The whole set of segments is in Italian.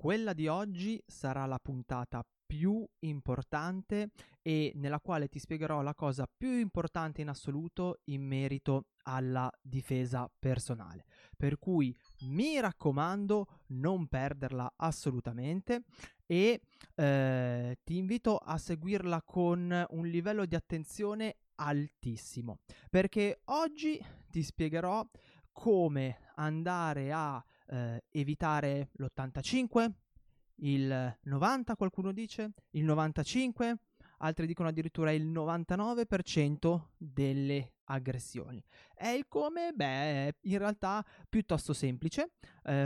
Quella di oggi sarà la puntata più importante e nella quale ti spiegherò la cosa più importante in assoluto in merito alla difesa personale. Per cui mi raccomando, non perderla assolutamente e ti invito a seguirla con un livello di attenzione altissimo, perché oggi ti spiegherò come andare a evitare l'85, il 90, qualcuno dice, il 95, altri dicono addirittura il 99% delle aggressioni. E il come? Beh, in realtà piuttosto semplice,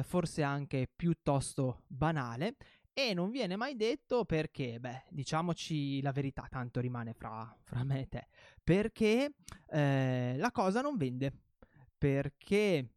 forse anche piuttosto banale, e non viene mai detto perché, beh, diciamoci la verità, tanto rimane fra me e te, perché la cosa non vende, perché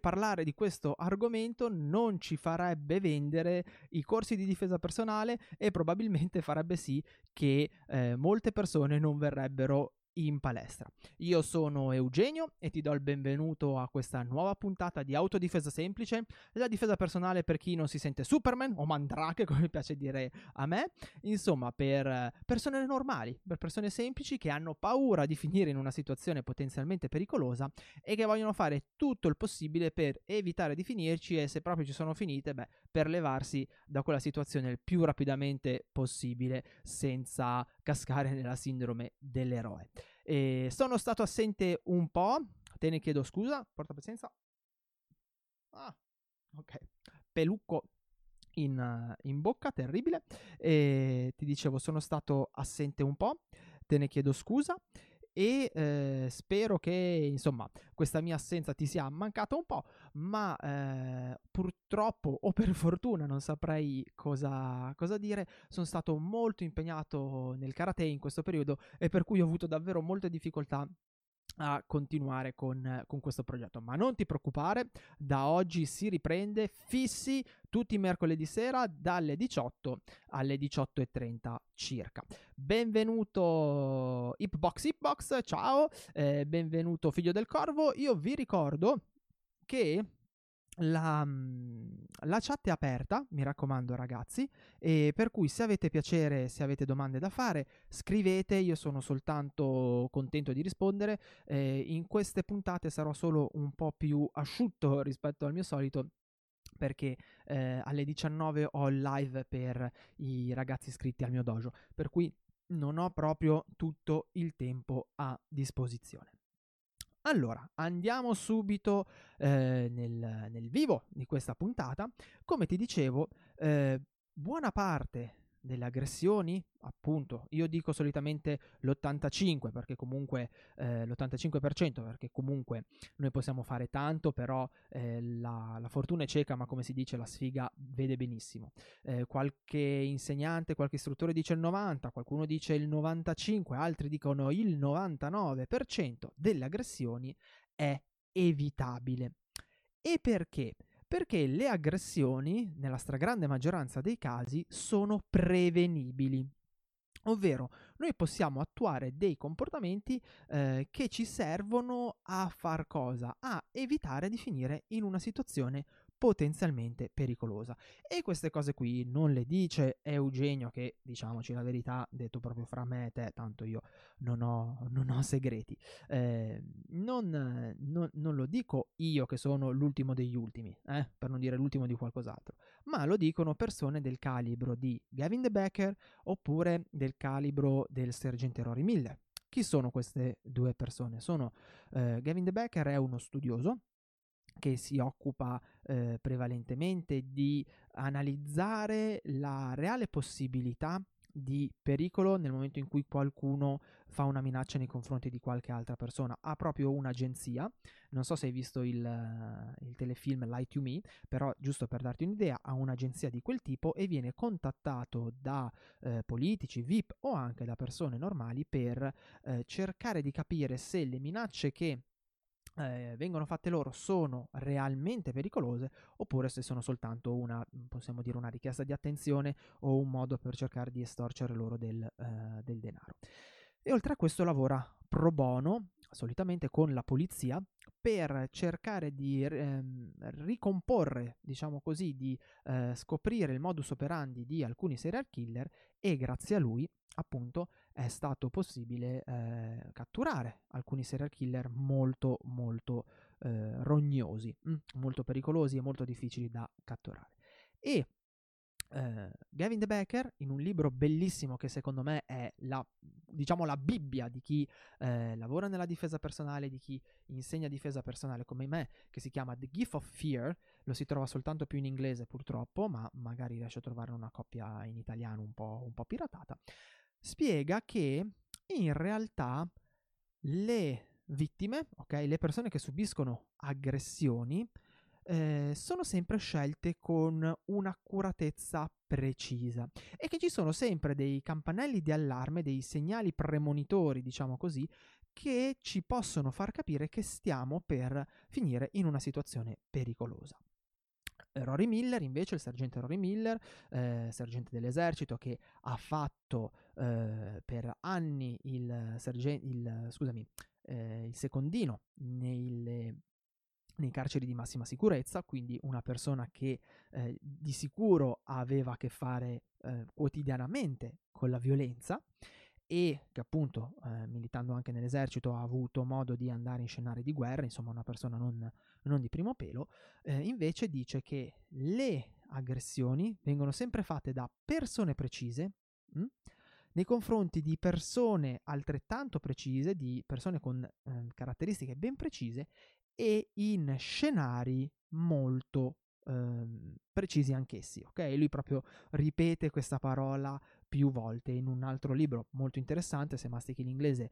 parlare di questo argomento non ci farebbe vendere i corsi di difesa personale e probabilmente farebbe sì che molte persone non verrebbero in palestra. Io sono Eugenio e ti do il benvenuto a questa nuova puntata di Autodifesa Semplice, la difesa personale per chi non si sente Superman o Mandrake, come piace dire a me, insomma per persone normali, per persone semplici che hanno paura di finire in una situazione potenzialmente pericolosa e che vogliono fare tutto il possibile per evitare di finirci e se proprio ci sono finite, beh, per levarsi da quella situazione il più rapidamente possibile senza cascare nella sindrome dell'eroe. Sono stato assente un po', te ne chiedo scusa, porta pazienza. Ah, ok, pelucco in bocca, terribile. Ti dicevo, sono stato assente un po', te ne chiedo scusa e spero che, insomma, questa mia assenza ti sia mancata un po', ma purtroppo o per fortuna, non saprei cosa dire, sono stato molto impegnato nel karate in questo periodo e per cui ho avuto davvero molte difficoltà a continuare con questo progetto. Ma non ti preoccupare, da oggi si riprende fissi tutti i mercoledì sera dalle 18 alle 18:30 circa. Benvenuto Hipbox, ciao, benvenuto Figlio del Corvo. Io vi ricordo che la chat è aperta, mi raccomando ragazzi, e per cui se avete piacere, se avete domande da fare, scrivete, io sono soltanto contento di rispondere. In queste puntate sarò solo un po' più asciutto rispetto al mio solito, perché alle 19 ho il live per i ragazzi iscritti al mio dojo, per cui non ho proprio tutto il tempo a disposizione. Allora, andiamo subito nel vivo di questa puntata. Come ti dicevo, buona parte delle aggressioni, appunto, io dico solitamente l'85%, perché comunque noi possiamo fare tanto, però la fortuna è cieca, ma come si dice, la sfiga vede benissimo. Qualche insegnante, qualche istruttore dice il 90%, qualcuno dice il 95%, altri dicono il 99% delle aggressioni è evitabile. E perché? Perché le aggressioni, nella stragrande maggioranza dei casi, sono prevenibili. Ovvero, noi possiamo attuare dei comportamenti che ci servono a far cosa? A evitare di finire in una situazione potenzialmente pericolosa. E queste cose qui non le dice Eugenio, che, diciamoci la verità, detto proprio fra me e te, tanto io non ho segreti, non lo dico io che sono l'ultimo degli ultimi, per non dire l'ultimo di qualcos'altro, ma lo dicono persone del calibro di Gavin de Becker oppure del calibro del sergente Rory Miller. Chi sono queste due persone? Gavin de Becker è uno studioso che si occupa prevalentemente di analizzare la reale possibilità di pericolo nel momento in cui qualcuno fa una minaccia nei confronti di qualche altra persona. Ha proprio un'agenzia, non so se hai visto il telefilm Lie to Me, però giusto per darti un'idea, ha un'agenzia di quel tipo e viene contattato da politici, VIP o anche da persone normali per cercare di capire se le minacce che vengono fatte loro sono realmente pericolose oppure se sono soltanto una richiesta di attenzione o un modo per cercare di estorcere loro del denaro. E oltre a questo lavora pro bono solitamente con la polizia, per cercare di ricomporre, diciamo così, di scoprire il modus operandi di alcuni serial killer, e grazie a lui appunto è stato possibile catturare alcuni serial killer molto molto rognosi, molto pericolosi e molto difficili da catturare. E Gavin de Becker, in un libro bellissimo che secondo me è la Bibbia di chi lavora nella difesa personale, di chi insegna difesa personale come me, che si chiama The Gift of Fear, lo si trova soltanto più in inglese purtroppo, ma magari riesce a trovare una copia in italiano un po' piratata, spiega che in realtà le vittime, le persone che subiscono aggressioni, sono sempre scelte con un'accuratezza precisa, e che ci sono sempre dei campanelli di allarme, dei segnali premonitori, diciamo così, che ci possono far capire che stiamo per finire in una situazione pericolosa. Rory Miller, invece, il sergente Rory Miller, sergente dell'esercito che ha fatto per anni il secondino nei carceri di massima sicurezza, quindi una persona che di sicuro aveva a che fare quotidianamente con la violenza, e che appunto militando anche nell'esercito ha avuto modo di andare in scenari di guerra, insomma una persona non di primo pelo, invece dice che le aggressioni vengono sempre fatte da persone precise, nei confronti di persone altrettanto precise, di persone con caratteristiche ben precise, e in scenari molto precisi anch'essi, Lui proprio ripete questa parola più volte in un altro libro molto interessante. Se mastichi l'inglese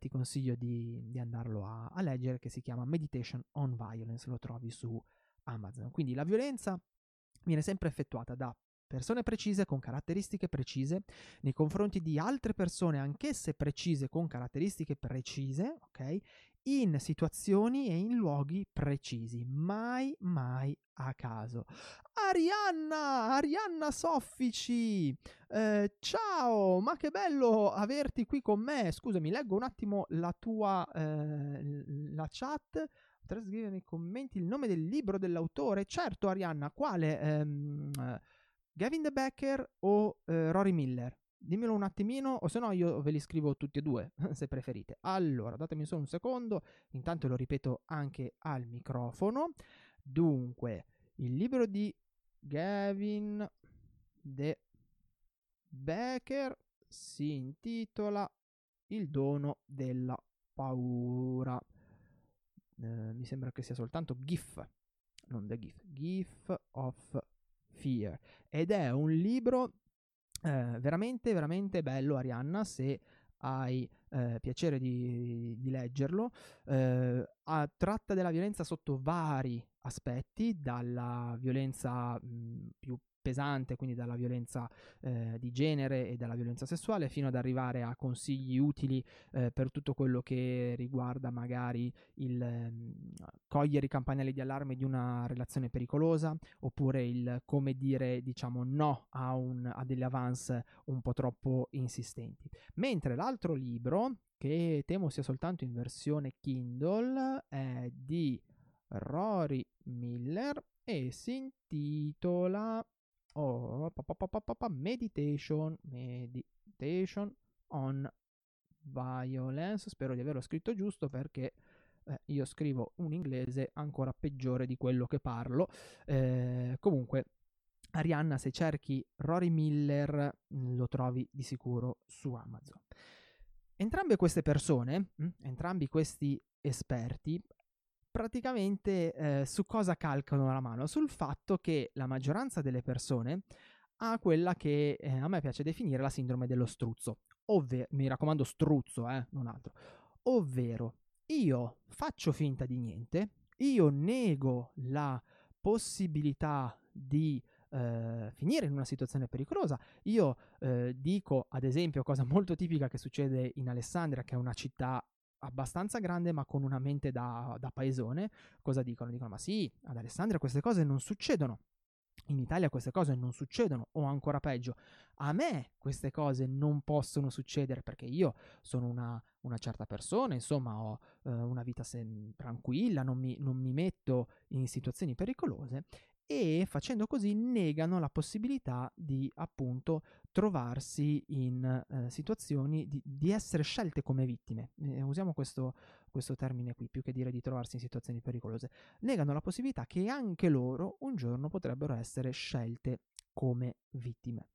ti consiglio di andarlo a leggere, che si chiama Meditation on Violence, lo trovi su Amazon. Quindi la violenza viene sempre effettuata da persone precise con caratteristiche precise nei confronti di altre persone anch'esse precise con caratteristiche precise, in situazioni e in luoghi precisi, mai a caso. Arianna Soffici, ciao, ma che bello averti qui con me. Scusami, leggo un attimo la tua la chat. Potrai scrivere nei commenti il nome del libro dell'autore. Certo, Arianna, quale? Gavin de Becker o Rory Miller? Dimmelo un attimino, o se no io ve li scrivo tutti e due, se preferite. Allora, datemi solo un secondo, intanto lo ripeto anche al microfono. Dunque, il libro di Gavin de Becker si intitola Il dono della paura. Mi sembra che sia soltanto GIF, non The GIF, GIF of Fear. Ed è un libro veramente veramente bello, Arianna, se hai piacere di leggerlo. Tratta della violenza sotto vari aspetti, dalla violenza più pesante, quindi dalla violenza di genere e dalla violenza sessuale, fino ad arrivare a consigli utili per tutto quello che riguarda magari il cogliere i campanelli di allarme di una relazione pericolosa, oppure il come dire, diciamo, no a delle avance un po' troppo insistenti. Mentre l'altro libro, che temo sia soltanto in versione Kindle, è di Rory Miller e si intitola Meditation on Violence. Spero di averlo scritto giusto, perché io scrivo un inglese ancora peggiore di quello che parlo. Comunque, Arianna, se cerchi Rory Miller lo trovi di sicuro su Amazon. Entrambe queste persone, entrambi questi esperti, praticamente su cosa calcano la mano? Sul fatto che la maggioranza delle persone ha quella che a me piace definire la sindrome dello struzzo, ovvero, mi raccomando, struzzo, non altro, ovvero io faccio finta di niente, io nego la possibilità di finire in una situazione pericolosa. Io dico, ad esempio, cosa molto tipica che succede in Alessandria, che è una città abbastanza grande ma con una mente da paesone. Cosa dicono? Dicono: ma sì, ad Alessandria queste cose non succedono. In Italia queste cose non succedono, o ancora peggio, a me queste cose non possono succedere perché io sono una certa persona, insomma ho una vita tranquilla, non mi metto in situazioni pericolose, e facendo così negano la possibilità di appunto trovarsi in situazioni di essere scelte come vittime. Usiamo questo termine qui, più che dire di trovarsi in situazioni pericolose. Negano la possibilità che anche loro un giorno potrebbero essere scelte come vittime.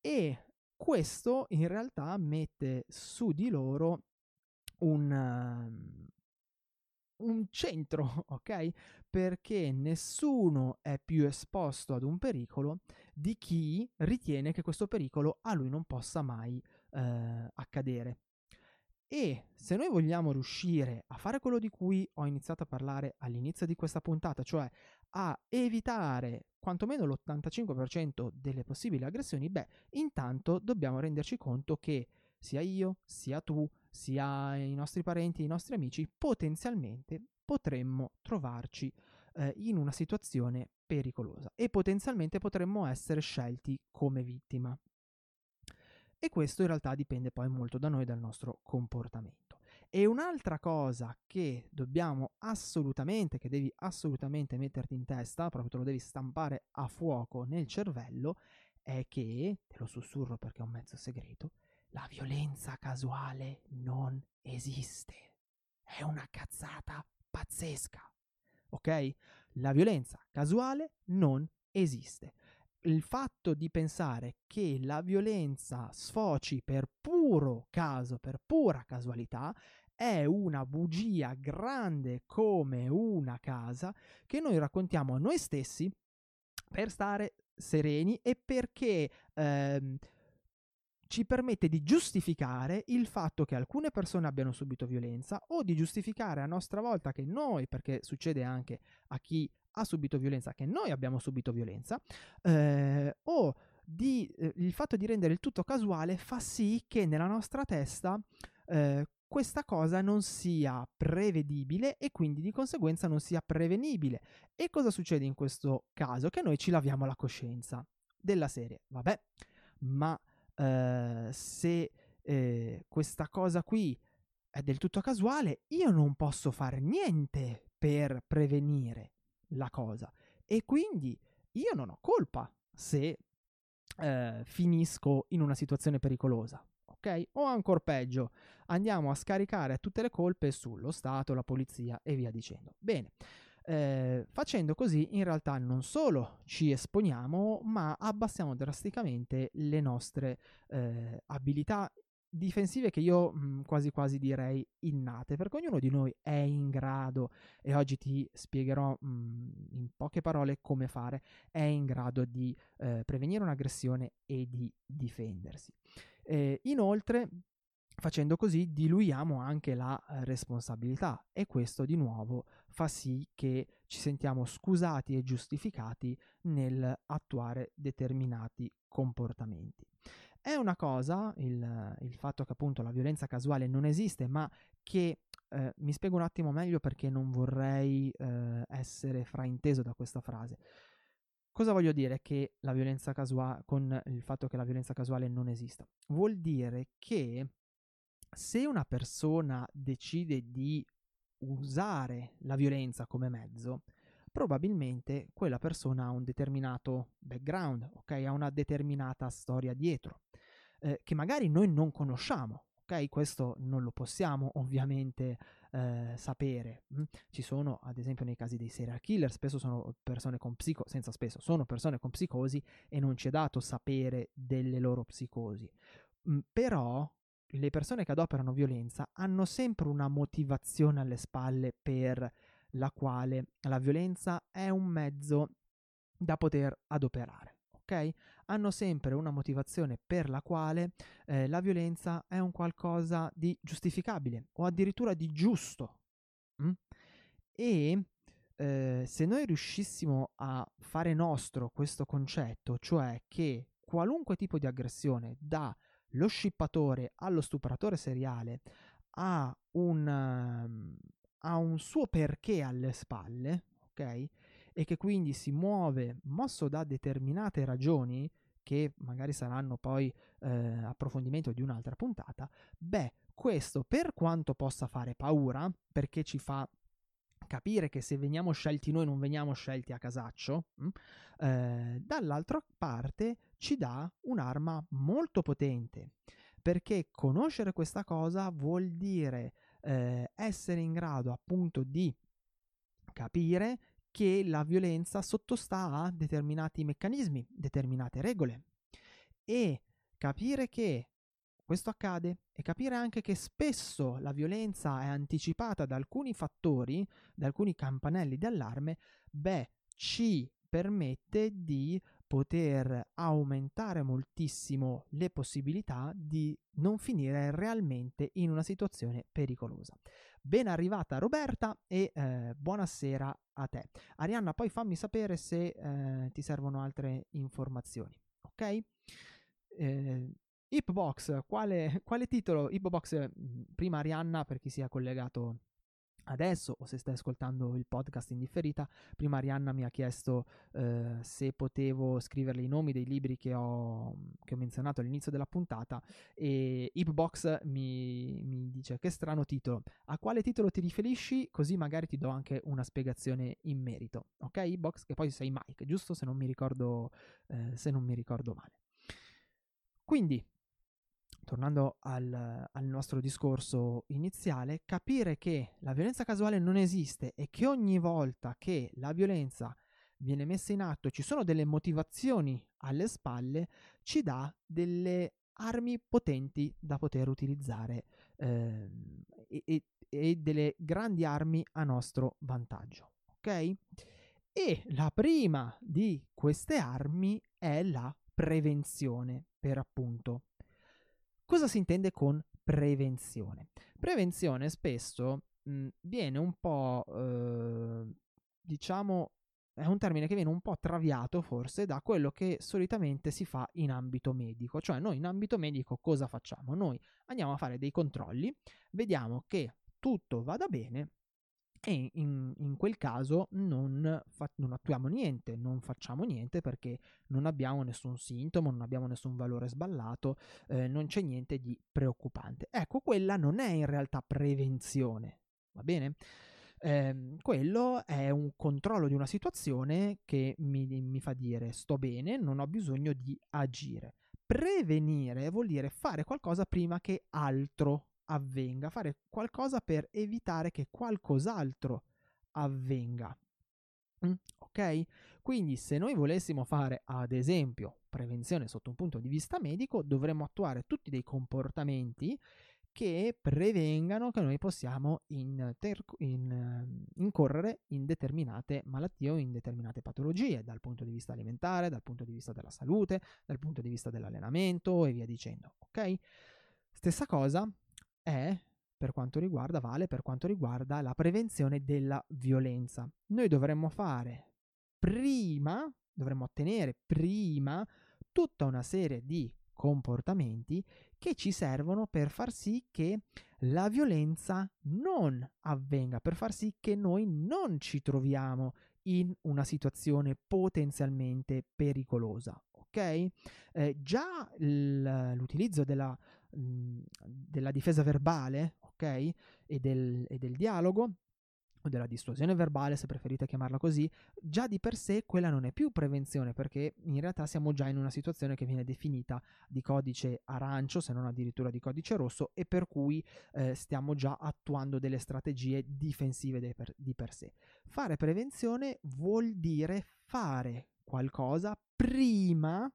E questo in realtà mette su di loro un centro, ok? Perché nessuno è più esposto ad un pericolo di chi ritiene che questo pericolo a lui non possa mai accadere. E se noi vogliamo riuscire a fare quello di cui ho iniziato a parlare all'inizio di questa puntata, cioè a evitare quantomeno l'85% delle possibili aggressioni, beh, intanto dobbiamo renderci conto che sia io, sia tu, sia i nostri parenti, i nostri amici, potenzialmente potremmo trovarci in una situazione pericolosa e potenzialmente potremmo essere scelti come vittima. E questo in realtà dipende poi molto da noi, dal nostro comportamento. E un'altra cosa che dobbiamo assolutamente, che devi assolutamente metterti in testa, proprio te lo devi stampare a fuoco nel cervello, è che, te lo sussurro perché è un mezzo segreto, la violenza casuale non esiste. È una cazzata pazzesca, ok? La violenza casuale non esiste. Il fatto di pensare che la violenza sfoci per puro caso, per pura casualità, è una bugia grande come una casa che noi raccontiamo a noi stessi per stare sereni e perché ci permette di giustificare il fatto che alcune persone abbiano subito violenza, o di giustificare a nostra volta che noi, perché succede anche a chi ha subito violenza, che noi abbiamo subito violenza, o di il fatto di rendere il tutto casuale fa sì che nella nostra testa questa cosa non sia prevedibile e quindi di conseguenza non sia prevenibile. E cosa succede in questo caso? Che noi ci laviamo la coscienza, della serie vabbè, ma se questa cosa qui è del tutto casuale, io non posso fare niente per prevenire la cosa e quindi io non ho colpa se finisco in una situazione pericolosa, ok? O ancora peggio, andiamo a scaricare tutte le colpe sullo Stato, la polizia e via dicendo. Bene. Facendo così in realtà non solo ci esponiamo, ma abbassiamo drasticamente le nostre abilità difensive, che io quasi quasi direi innate, perché ognuno di noi è in grado, e oggi ti spiegherò in poche parole come fare, è in grado di prevenire un'aggressione e di difendersi. Inoltre, facendo così diluiamo anche la responsabilità, e questo di nuovo fa sì che ci sentiamo scusati e giustificati nel attuare determinati comportamenti. È una cosa, il fatto che appunto la violenza casuale non esiste, ma che mi spiego un attimo meglio perché non vorrei essere frainteso da questa frase. Cosa voglio dire che la violenza casuale, con il fatto che la violenza casuale non esista? Vuol dire che se una persona decide di usare la violenza come mezzo, probabilmente quella persona ha un determinato background, ok? Ha una determinata storia dietro, che magari noi non conosciamo, ok? Questo non lo possiamo ovviamente sapere. Ci sono, ad esempio, nei casi dei serial killer, sono persone con psicosi e non ci è dato sapere delle loro psicosi. Però le persone che adoperano violenza hanno sempre una motivazione alle spalle, per la quale la violenza è un mezzo da poter adoperare, ok? Hanno sempre una motivazione per la quale la violenza è un qualcosa di giustificabile o addirittura di giusto. E se noi riuscissimo a fare nostro questo concetto, cioè che qualunque tipo di aggressione, da lo scippatore allo stupratore seriale, ha un suo perché alle spalle, ok? e che quindi si muove mosso da determinate ragioni che magari saranno poi approfondimento di un'altra puntata, beh, questo, per quanto possa fare paura, perché ci fa capire che se veniamo scelti noi non veniamo scelti a casaccio, dall'altra parte ci dà un'arma molto potente, perché conoscere questa cosa vuol dire essere in grado appunto di capire che la violenza sottostà a determinati meccanismi, determinate regole, e capire che questo accade, e capire anche che spesso la violenza è anticipata da alcuni fattori, da alcuni campanelli di allarme, beh, ci permette di poter aumentare moltissimo le possibilità di non finire realmente in una situazione pericolosa. Ben arrivata Roberta e buonasera a te. Arianna, poi fammi sapere se ti servono altre informazioni, ok? Hipbox, quale titolo? Hipbox, prima Arianna per chi sia collegato adesso o se stai ascoltando il podcast in differita, prima Arianna mi ha chiesto se potevo scriverle i nomi dei libri che ho menzionato all'inizio della puntata, e Hipbox mi dice che strano titolo, a quale titolo ti riferisci? Così magari ti do anche una spiegazione in merito, ok Hipbox, che poi sei Mike, giusto? Se non mi ricordo male. Quindi, tornando al nostro discorso iniziale, capire che la violenza casuale non esiste e che ogni volta che la violenza viene messa in atto ci sono delle motivazioni alle spalle, ci dà delle armi potenti da poter utilizzare e delle grandi armi a nostro vantaggio, ok? E la prima di queste armi è la prevenzione, per appunto. Cosa si intende con prevenzione? Prevenzione spesso viene un po', è un termine che viene un po' traviato forse da quello che solitamente si fa in ambito medico. Cioè noi in ambito medico cosa facciamo? Noi andiamo a fare dei controlli, vediamo che tutto vada bene e in quel caso non attuiamo niente, non facciamo niente perché non abbiamo nessun sintomo, non abbiamo nessun valore sballato, non c'è niente di preoccupante. Ecco, quella non è in realtà prevenzione, va bene? Quello è un controllo di una situazione che mi fa dire sto bene, non ho bisogno di agire. Prevenire vuol dire fare qualcosa prima che altro avvenga, fare qualcosa per evitare che qualcos'altro avvenga, ok? Quindi se noi volessimo fare ad esempio prevenzione sotto un punto di vista medico, dovremmo attuare tutti dei comportamenti che prevengano che noi possiamo incorrere in determinate malattie o in determinate patologie, dal punto di vista alimentare, dal punto di vista della salute, dal punto di vista dell'allenamento e via dicendo, ok? Stessa cosa vale per quanto riguarda la prevenzione della violenza. Noi dovremmo ottenere prima tutta una serie di comportamenti che ci servono per far sì che la violenza non avvenga, per far sì che noi non ci troviamo in una situazione potenzialmente pericolosa, ok? Già l'utilizzo della difesa verbale, ok? E del dialogo, o della dissuasione verbale, se preferite chiamarla così, già di per sé quella non è più prevenzione, perché in realtà siamo già in una situazione che viene definita di codice arancio, se non addirittura di codice rosso, e per cui stiamo già attuando delle strategie difensive di per sé. Fare prevenzione vuol dire fare qualcosa prima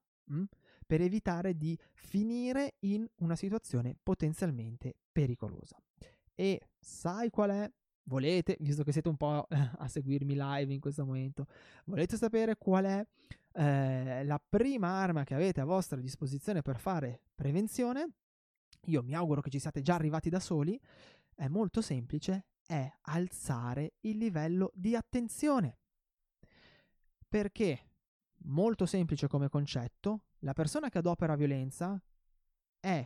per evitare di finire in una situazione potenzialmente pericolosa. E sai qual è? Volete, visto che siete un po' a seguirmi live in questo momento, volete sapere qual è la prima arma che avete a vostra disposizione per fare prevenzione? Io mi auguro che ci siate già arrivati da soli. È molto semplice, è alzare il livello di attenzione. Perché? Molto semplice come concetto, la persona che adopera violenza è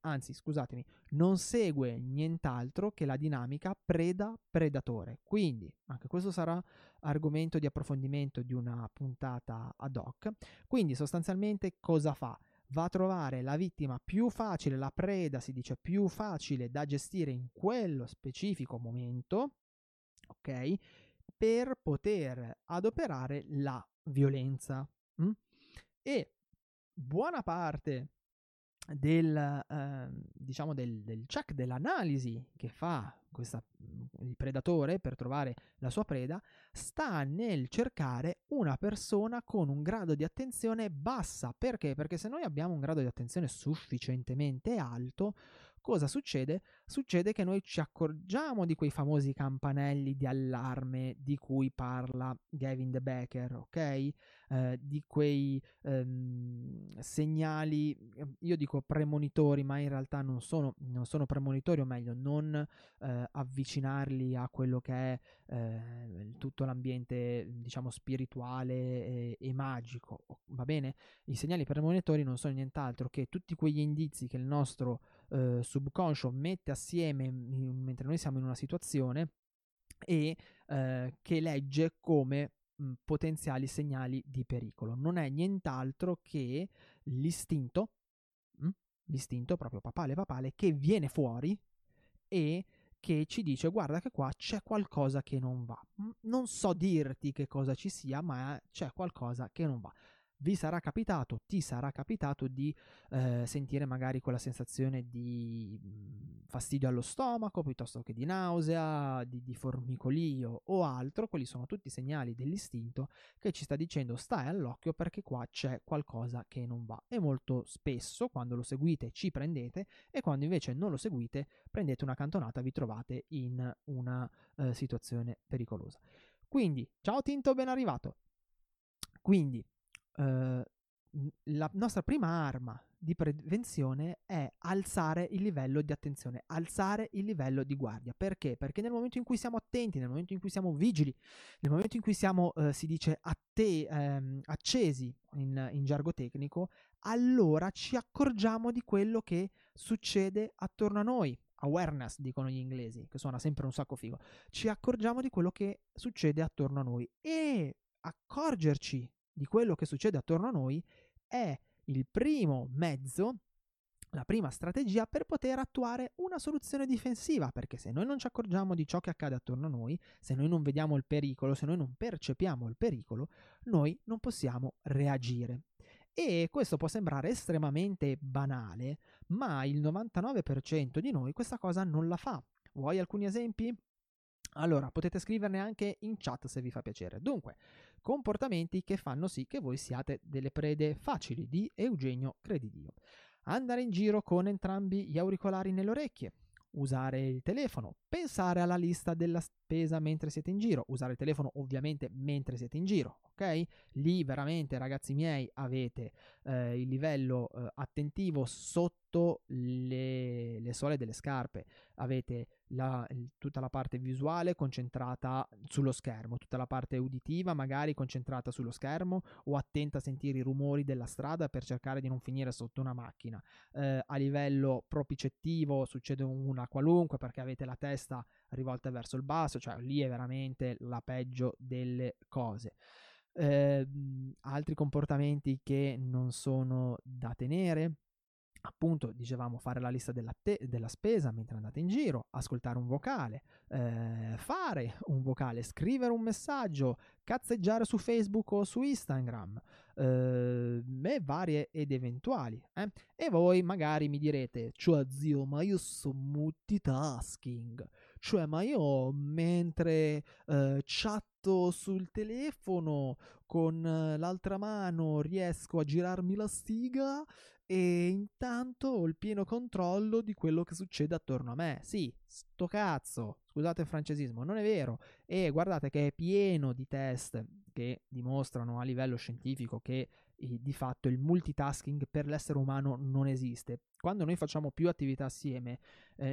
anzi scusatemi, non segue nient'altro che la dinamica preda-predatore. Quindi anche questo sarà argomento di approfondimento di una puntata ad hoc. Quindi sostanzialmente cosa fa? Va a trovare la vittima più facile, la preda si dice più facile da gestire in quello specifico momento, ok? Per poter adoperare la violenza. E buona parte del check, dell'analisi che fa il predatore per trovare la sua preda sta nel cercare una persona con un grado di attenzione bassa. Perché? Perché se noi abbiamo un grado di attenzione sufficientemente alto, cosa succede? Succede che noi ci accorgiamo di quei famosi campanelli di allarme di cui parla Gavin de Becker, ok? Di quei segnali, io dico premonitori, ma in realtà non sono premonitori, o meglio, non avvicinarli a quello che è tutto l'ambiente, diciamo, spirituale e magico, va bene? I segnali premonitori non sono nient'altro che tutti quegli indizi che il nostro subconscio mette assieme mentre noi siamo in una situazione e che legge come potenziali segnali di pericolo. Non è nient'altro che l'istinto proprio papale che viene fuori e che ci dice: guarda che qua c'è qualcosa che non va, non so dirti che cosa ci sia, ma c'è qualcosa che non va. Vi sarà capitato, ti sarà capitato di sentire magari quella sensazione di fastidio allo stomaco, piuttosto che di nausea, di formicolio o altro. Quelli sono tutti segnali dell'istinto che ci sta dicendo: stai all'occhio perché qua c'è qualcosa che non va. E molto spesso quando lo seguite ci prendete, e quando invece non lo seguite prendete una cantonata, vi trovate in una situazione pericolosa. Quindi, ciao Tinto, ben arrivato. Quindi la nostra prima arma di prevenzione è alzare il livello di attenzione, alzare il livello di guardia. Perché? Perché nel momento in cui siamo attenti, nel momento in cui siamo vigili, nel momento in cui siamo, si dice, accesi in gergo tecnico, allora ci accorgiamo di quello che succede attorno a noi. Awareness, dicono gli inglesi, che suona sempre un sacco figo. Ci accorgiamo di quello che succede attorno a noi, e accorgerci di quello che succede attorno a noi è il primo mezzo, la prima strategia per poter attuare una soluzione difensiva. Perché se noi non ci accorgiamo di ciò che accade attorno a noi, se noi non vediamo il pericolo, se noi non percepiamo il pericolo, noi non possiamo reagire. E questo può sembrare estremamente banale, ma il 99% di noi questa cosa non la fa. Vuoi alcuni esempi? Allora, potete scriverne anche in chat se vi fa piacere. Dunque, comportamenti che fanno sì che voi siate delle prede facili, di Eugenio Credidio. Andare in giro con entrambi gli auricolari nelle orecchie, usare il telefono, pensare alla lista della spesa mentre siete in giro, usare il telefono ovviamente mentre siete in giro, ok? Lì veramente, ragazzi miei, avete il livello attentivo sotto le suole delle scarpe, avete tutta la parte visuale concentrata sullo schermo, tutta la parte uditiva magari concentrata sullo schermo, o attenta a sentire i rumori della strada per cercare di non finire sotto una macchina. A livello propicettivo succede una qualunque, perché avete la testa rivolta verso il basso, cioè lì è veramente la peggio delle cose. Altri comportamenti che non sono da tenere, appunto, dicevamo, fare la lista della spesa mentre andate in giro, ascoltare un vocale, fare un vocale, scrivere un messaggio, cazzeggiare su Facebook o su Instagram, e varie ed eventuali. E voi magari mi direte: cioè zio, ma io sono multitasking, cioè ma io mentre chat sul telefono con l'altra mano riesco a girarmi la stiga e intanto ho il pieno controllo di quello che succede attorno a me. Sì, sto cazzo, scusate il francesismo, non è vero. E guardate che è pieno di test che dimostrano a livello scientifico che di fatto il multitasking per l'essere umano non esiste. Quando noi facciamo più attività assieme,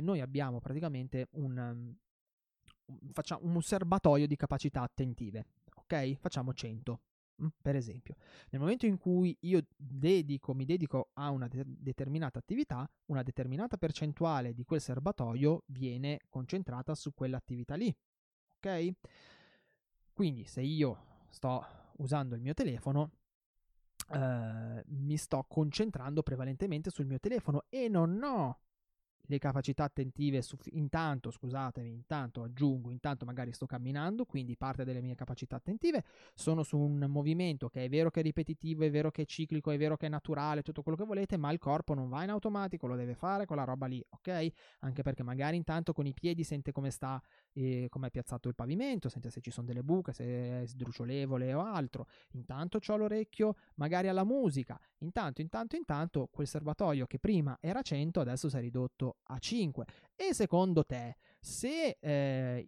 noi abbiamo praticamente facciamo un serbatoio di capacità attentive, ok? Facciamo 100, Per esempio, nel momento in cui io mi dedico a una determinata attività, una determinata percentuale di quel serbatoio viene concentrata su quell'attività lì, ok? Quindi se io sto usando il mio telefono, mi sto concentrando prevalentemente sul mio telefono e non ho le capacità attentive intanto magari sto camminando, quindi parte delle mie capacità attentive sono su un movimento che è vero che è ripetitivo, è vero che è ciclico, è vero che è naturale, tutto quello che volete, ma il corpo non va in automatico, lo deve fare quella roba lì, ok? Anche perché magari intanto con i piedi sente come sta, come è piazzato il pavimento, sente se ci sono delle buche, se è sdrucciolevole o altro, intanto c'ho l'orecchio magari alla musica, intanto quel serbatoio che prima era 100 adesso si è ridotto a 5. E secondo te, se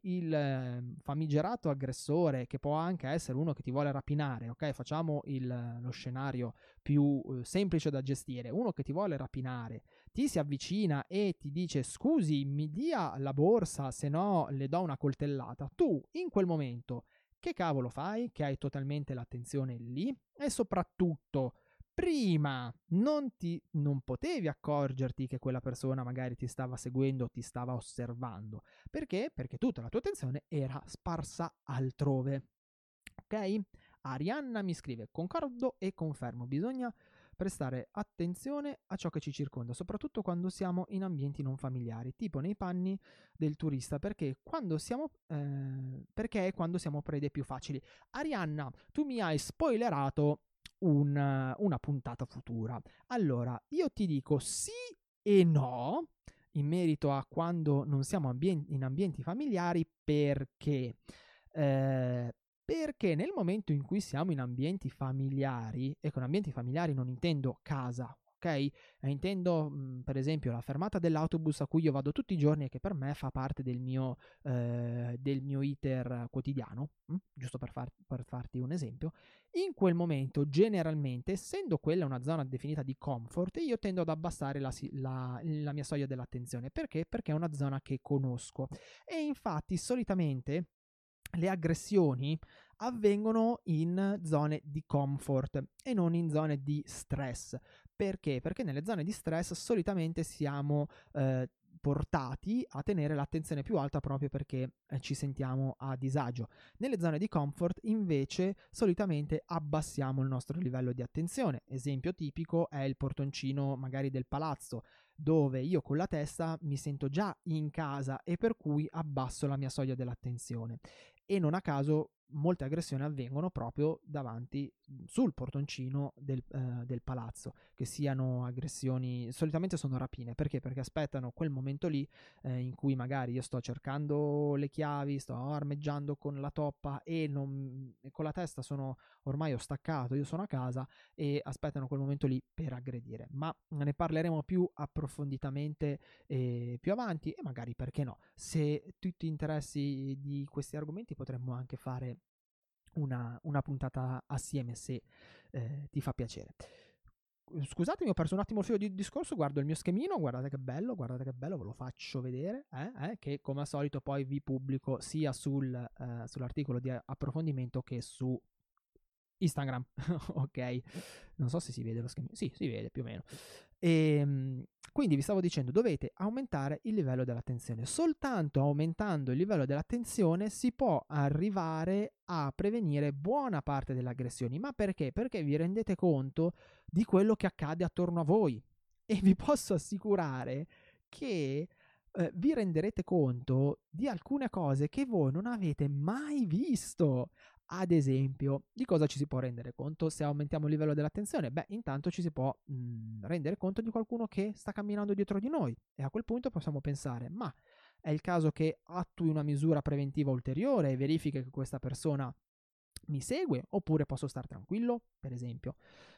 il famigerato aggressore, che può anche essere uno che ti vuole rapinare, ok, facciamo lo scenario più semplice da gestire, uno che ti vuole rapinare ti si avvicina e ti dice scusi, mi dia la borsa se no le do una coltellata, tu in quel momento che cavolo fai? Che hai totalmente l'attenzione lì e soprattutto prima non potevi accorgerti che quella persona magari ti stava seguendo, ti stava osservando. Perché? Perché tutta la tua attenzione era sparsa altrove. Ok? Arianna mi scrive: concordo e confermo, bisogna prestare attenzione a ciò che ci circonda, soprattutto quando siamo in ambienti non familiari, tipo nei panni del turista, perché quando siamo prede più facili. Arianna, tu mi hai spoilerato una puntata futura. Allora, io ti dico sì e no in merito a quando non siamo in ambienti familiari, perché nel momento in cui siamo in ambienti familiari, e con ambienti familiari non intendo casa, ok? Intendo per esempio la fermata dell'autobus a cui io vado tutti i giorni e che per me fa parte del mio iter quotidiano, giusto per farti un esempio. In quel momento generalmente, essendo quella una zona definita di comfort, io tendo ad abbassare la mia soglia dell'attenzione. Perché? Perché è una zona che conosco, e infatti solitamente le aggressioni avvengono in zone di comfort e non in zone di stress. Perché? Perché nelle zone di stress solitamente siamo portati a tenere l'attenzione più alta proprio perché ci sentiamo a disagio. Nelle zone di comfort invece solitamente abbassiamo il nostro livello di attenzione. Esempio tipico è il portoncino magari del palazzo, dove io con la testa mi sento già in casa e per cui abbasso la mia soglia dell'attenzione. E non a caso molte aggressioni avvengono proprio davanti sul portoncino del palazzo, che siano aggressioni, solitamente sono rapine. Perché? Perché aspettano quel momento lì in cui magari io sto cercando le chiavi, sto armeggiando con la toppa e con la testa sono ormai staccato, io sono a casa, e aspettano quel momento lì per aggredire. Ma ne parleremo più approfonditamente più avanti, e magari, perché no, se tu ti interessi di questi argomenti potremmo anche fare una puntata assieme, se ti fa piacere. Scusatemi, ho perso un attimo il filo di discorso, guardo il mio schemino, guardate che bello, ve lo faccio vedere, che come al solito poi vi pubblico sia sull'articolo di approfondimento che su Instagram, ok? Non so se si vede lo schemino, sì, si vede più o meno. Quindi vi stavo dicendo, dovete aumentare il livello dell'attenzione. Soltanto aumentando il livello dell'attenzione si può arrivare a prevenire buona parte delle aggressioni. Ma perché? Perché vi rendete conto di quello che accade attorno a voi, e vi posso assicurare che vi renderete conto di alcune cose che voi non avete mai visto. Ad esempio, di cosa ci si può rendere conto se aumentiamo il livello dell'attenzione? Beh, intanto ci si può rendere conto di qualcuno che sta camminando dietro di noi, e a quel punto possiamo pensare, ma è il caso che attui una misura preventiva ulteriore e verifichi che questa persona mi segue, oppure posso star tranquillo? Per esempio,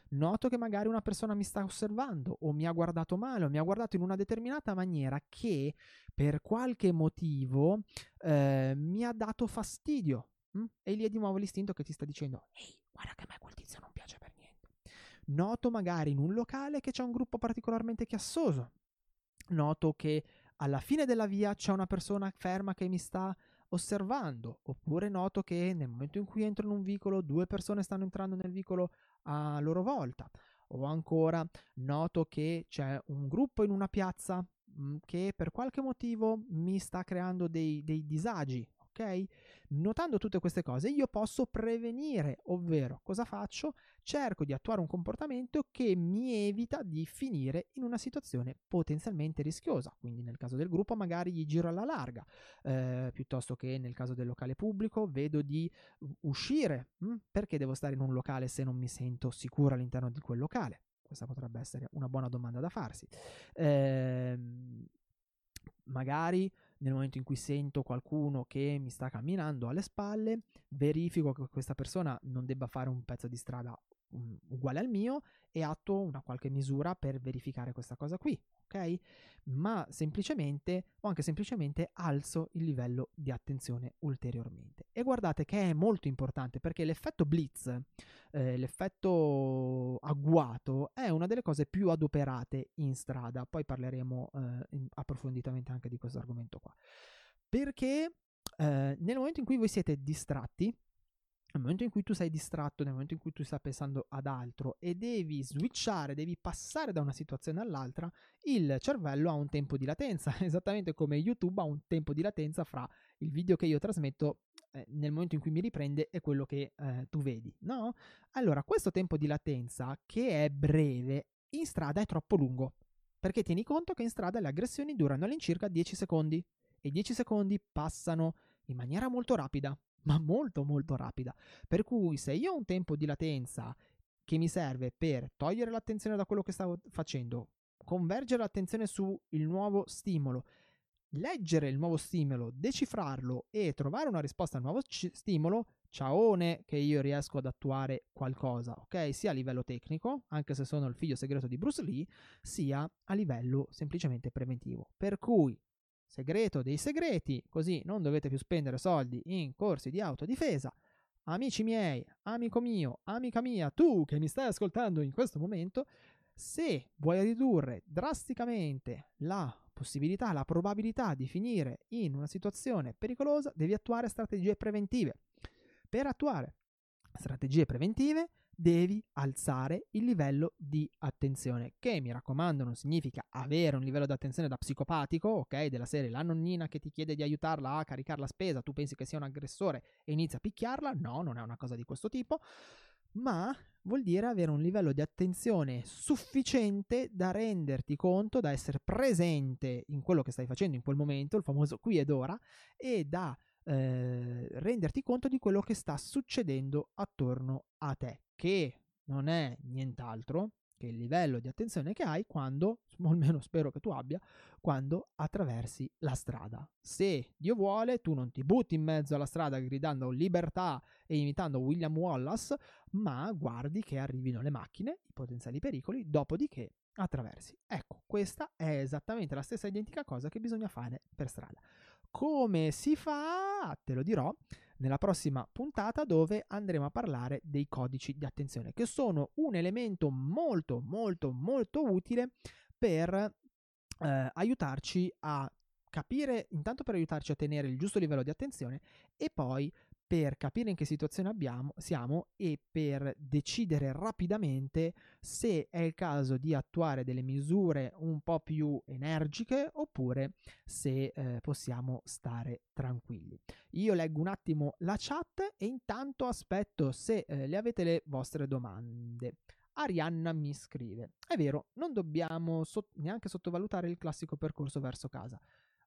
noto che magari una persona mi sta osservando, o mi ha guardato male, o mi ha guardato in una determinata maniera che per qualche motivo mi ha dato fastidio. E lì è di nuovo l'istinto che ti sta dicendo: ehi, guarda che a me quel tizio non piace per niente. Noto magari in un locale che c'è un gruppo particolarmente chiassoso. Noto che alla fine della via c'è una persona ferma che mi sta osservando, oppure noto che nel momento in cui entro in un vicolo 2 persone stanno entrando nel vicolo a loro volta, o ancora noto che c'è un gruppo in una piazza che per qualche motivo mi sta creando dei disagi, ok? Notando tutte queste cose io posso prevenire, ovvero cosa faccio? Cerco di attuare un comportamento che mi evita di finire in una situazione potenzialmente rischiosa, quindi nel caso del gruppo magari gli giro alla larga, piuttosto che nel caso del locale pubblico vedo di uscire. Perché devo stare in un locale se non mi sento sicuro all'interno di quel locale? Questa potrebbe essere una buona domanda da farsi. Magari nel momento in cui sento qualcuno che mi sta camminando alle spalle, verifico che questa persona non debba fare un pezzo di strada uguale al mio e attuo una qualche misura per verificare questa cosa qui, ok? Ma semplicemente, o anche semplicemente, alzo il livello di attenzione ulteriormente. E guardate che è molto importante, perché l'effetto blitz, l'effetto agguato, è una delle cose più adoperate in strada. Poi parleremo approfonditamente anche di questo argomento qua, perché nel momento in cui voi siete distratti, nel momento in cui tu sei distratto, nel momento in cui tu stai pensando ad altro e devi switchare, devi passare da una situazione all'altra, il cervello ha un tempo di latenza, esattamente come YouTube ha un tempo di latenza fra il video che io trasmetto nel momento in cui mi riprende e quello che tu vedi, no? Allora, questo tempo di latenza, che è breve, in strada è troppo lungo, perché tieni conto che in strada le aggressioni durano all'incirca 10 secondi e 10 secondi passano in maniera molto rapida, ma molto molto rapida, per cui se io ho un tempo di latenza che mi serve per togliere l'attenzione da quello che stavo facendo, convergere l'attenzione sul nuovo stimolo, leggere il nuovo stimolo, decifrarlo e trovare una risposta al nuovo stimolo, ciaone che io riesco ad attuare qualcosa, ok? Sia a livello tecnico, anche se sono il figlio segreto di Bruce Lee, sia a livello semplicemente preventivo, per cui segreto dei segreti, così non dovete più spendere soldi in corsi di autodifesa. Amici miei, amico mio, amica mia, tu che mi stai ascoltando in questo momento, se vuoi ridurre drasticamente la possibilità, la probabilità di finire in una situazione pericolosa, devi attuare strategie preventive. Per attuare strategie preventive devi alzare il livello di attenzione, che mi raccomando non significa avere un livello di attenzione da psicopatico, ok? Della serie la nonnina che ti chiede di aiutarla a caricare la spesa, tu pensi che sia un aggressore e inizia a picchiarla, no, non è una cosa di questo tipo, ma vuol dire avere un livello di attenzione sufficiente da renderti conto, da essere presente in quello che stai facendo in quel momento, il famoso qui ed ora, e da renderti conto di quello che sta succedendo attorno a te, che non è nient'altro che il livello di attenzione che hai quando, o almeno spero che tu abbia, quando attraversi la strada. Se Dio vuole, tu non ti butti in mezzo alla strada gridando libertà e imitando William Wallace, ma guardi che arrivino le macchine, i potenziali pericoli, dopodiché attraversi. Ecco, questa è esattamente la stessa identica cosa che bisogna fare per strada. Come si fa? Te lo dirò nella prossima puntata, dove andremo a parlare dei codici di attenzione, che sono un elemento molto molto molto utile per aiutarci a capire, intanto per aiutarci a tenere il giusto livello di attenzione e poi per capire in che situazione siamo e per decidere rapidamente se è il caso di attuare delle misure un po' più energiche oppure se possiamo stare tranquilli. Io leggo un attimo la chat e intanto aspetto se le avete le vostre domande. Arianna mi scrive: è vero, non dobbiamo neanche sottovalutare il classico percorso verso casa.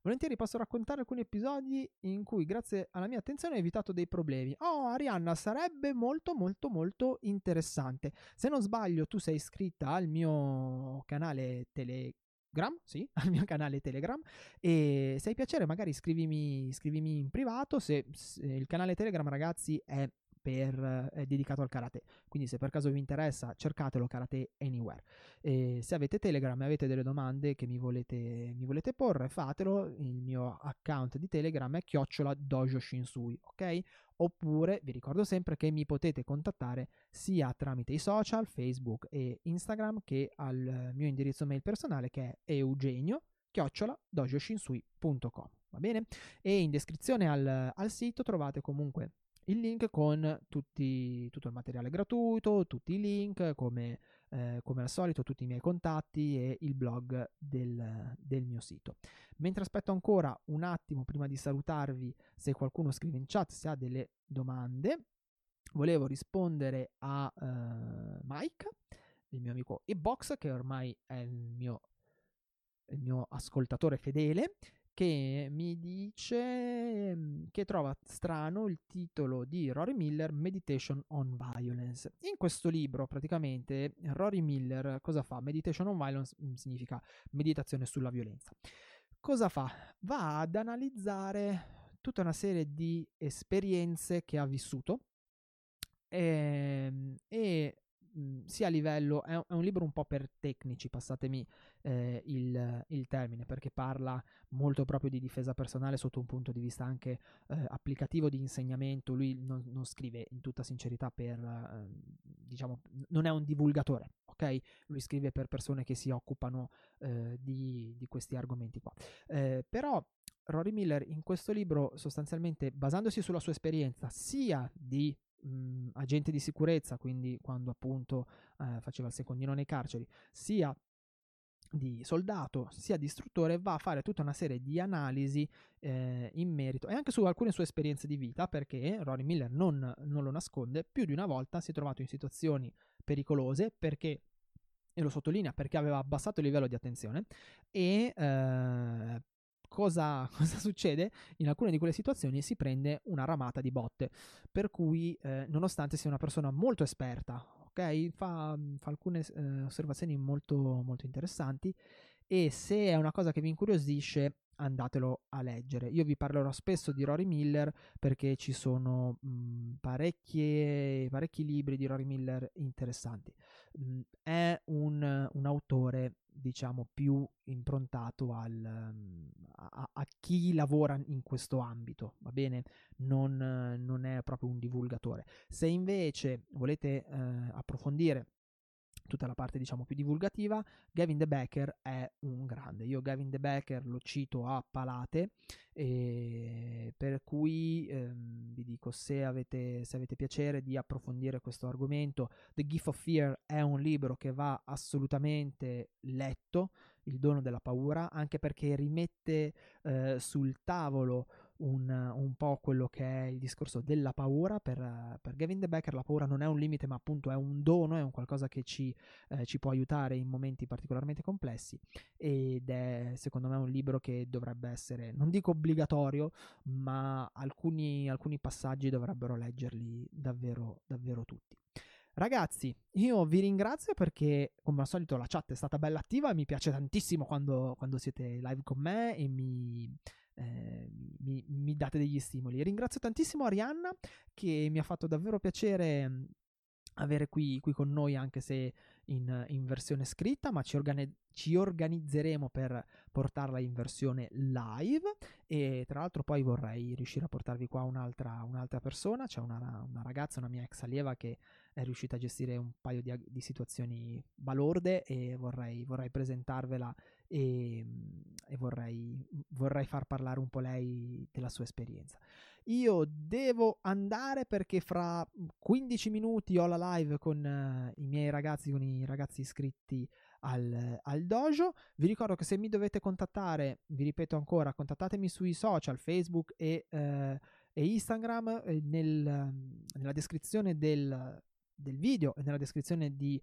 Volentieri posso raccontare alcuni episodi in cui grazie alla mia attenzione ho evitato dei problemi. Oh Arianna, sarebbe molto molto molto interessante. Se non sbaglio tu sei iscritta al mio canale Telegram, sì, al mio canale Telegram, e se hai piacere magari scrivimi in privato. Se il canale Telegram, ragazzi, è dedicato al karate, quindi se per caso vi interessa cercatelo, Karate Anywhere, e se avete Telegram e avete delle domande che mi volete porre, fatelo. Il mio account di Telegram è @dojoshinsui, ok? Oppure vi ricordo sempre che mi potete contattare sia tramite i social Facebook e Instagram che al mio indirizzo mail personale, che è eugenio@dojoshinsui.com. va bene? E in descrizione al sito trovate comunque il link con tutto il materiale gratuito, tutti i link, come al solito tutti i miei contatti e il blog del mio sito. Mentre aspetto ancora un attimo prima di salutarvi, se qualcuno scrive in chat, se ha delle domande, volevo rispondere a Mike, il mio amico Ebox, che ormai è il mio ascoltatore fedele, che mi dice che trova strano il titolo di Rory Miller, Meditation on Violence. In questo libro praticamente Rory Miller cosa fa? Meditation on Violence significa meditazione sulla violenza. Cosa fa? Va ad analizzare tutta una serie di esperienze che ha vissuto e sia a livello, è un libro un po' per tecnici, passatemi il termine, perché parla molto proprio di difesa personale sotto un punto di vista anche applicativo, di insegnamento. Lui non scrive, in tutta sincerità, per diciamo, non è un divulgatore, ok? Lui scrive per persone che si occupano di questi argomenti qua, però Rory Miller in questo libro, sostanzialmente basandosi sulla sua esperienza sia di agente di sicurezza, quindi quando appunto faceva il secondino nei carceri, sia di soldato, sia di istruttore, va a fare tutta una serie di analisi in merito, e anche su alcune sue esperienze di vita, perché Rory Miller non lo nasconde, più di una volta si è trovato in situazioni pericolose perché, e lo sottolinea, perché aveva abbassato il livello di attenzione. E cosa succede? In alcune di quelle situazioni si prende una ramata di botte, per cui nonostante sia una persona molto esperta, ok, fa alcune osservazioni molto, molto interessanti, e se è una cosa che vi incuriosisce andatelo a leggere. Io vi parlerò spesso di Rory Miller perché ci sono parecchi libri di Rory Miller interessanti. È un autore, diciamo, più improntato a chi lavora in questo ambito, va bene? Non è proprio un divulgatore. Se invece volete approfondire tutta la parte, diciamo, più divulgativa, Gavin de Becker è un grande. Io Gavin de Becker lo cito a palate, per cui vi dico, se avete piacere di approfondire questo argomento, The Gift of Fear è un libro che va assolutamente letto, Il dono della paura, anche perché rimette sul tavolo un po' quello che è il discorso della paura. Per Gavin de Becker la paura non è un limite, ma appunto è un dono, è un qualcosa che ci può aiutare in momenti particolarmente complessi, ed è secondo me un libro che dovrebbe essere, non dico obbligatorio, ma alcuni passaggi dovrebbero leggerli davvero, davvero tutti. Ragazzi, io vi ringrazio perché, come al solito, la chat è stata bella attiva, mi piace tantissimo quando siete live con me e mi date degli stimoli. Ringrazio tantissimo Arianna, che mi ha fatto davvero piacere avere qui con noi, anche se in versione scritta, ma ci organizzeremo per portarla in versione live. E tra l'altro poi vorrei riuscire a portarvi qua un'altra persona, c'è una ragazza, una mia ex allieva, che è riuscita a gestire un paio di situazioni balorde, e vorrei presentarvela e vorrei far parlare un po' lei della sua esperienza. Io devo andare perché fra 15 minuti ho la live con i miei ragazzi, con i ragazzi iscritti al dojo. Vi ricordo che se mi dovete contattare, vi ripeto ancora, contattatemi sui social Facebook e Instagram. Nella descrizione del video e nella descrizione di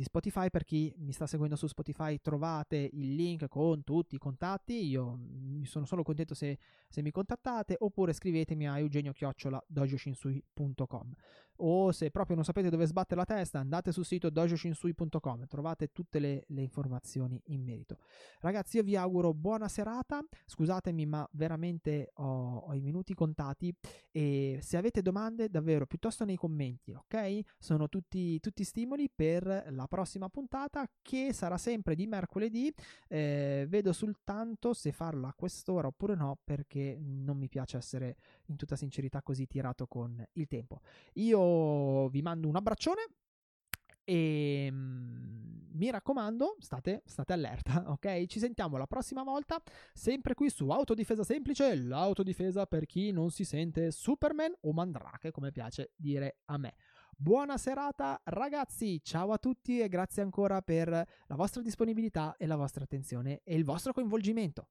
Spotify, per chi mi sta seguendo su Spotify, trovate il link con tutti i contatti. Io mi sono solo contento se mi contattate, oppure scrivetemi a eugenio@dojoshinsui.com, o se proprio non sapete dove sbattere la testa, andate sul sito dojoshinsui.com, trovate tutte le informazioni in merito. Ragazzi, io vi auguro buona serata, scusatemi ma veramente ho i minuti contati, e se avete domande davvero piuttosto nei commenti, ok? Sono tutti stimoli per la prossima puntata, che sarà sempre di mercoledì. Vedo soltanto se farla a quest'ora oppure no, perché non mi piace essere, in tutta sincerità, così tirato con il tempo. Io vi mando un abbraccione E mi raccomando, state allerta, ok? Ci sentiamo la prossima volta, sempre qui su Autodifesa Semplice, l'autodifesa per chi non si sente Superman o Mandrake, come piace dire a me. Buona serata ragazzi, ciao a tutti e grazie ancora per la vostra disponibilità e la vostra attenzione e il vostro coinvolgimento.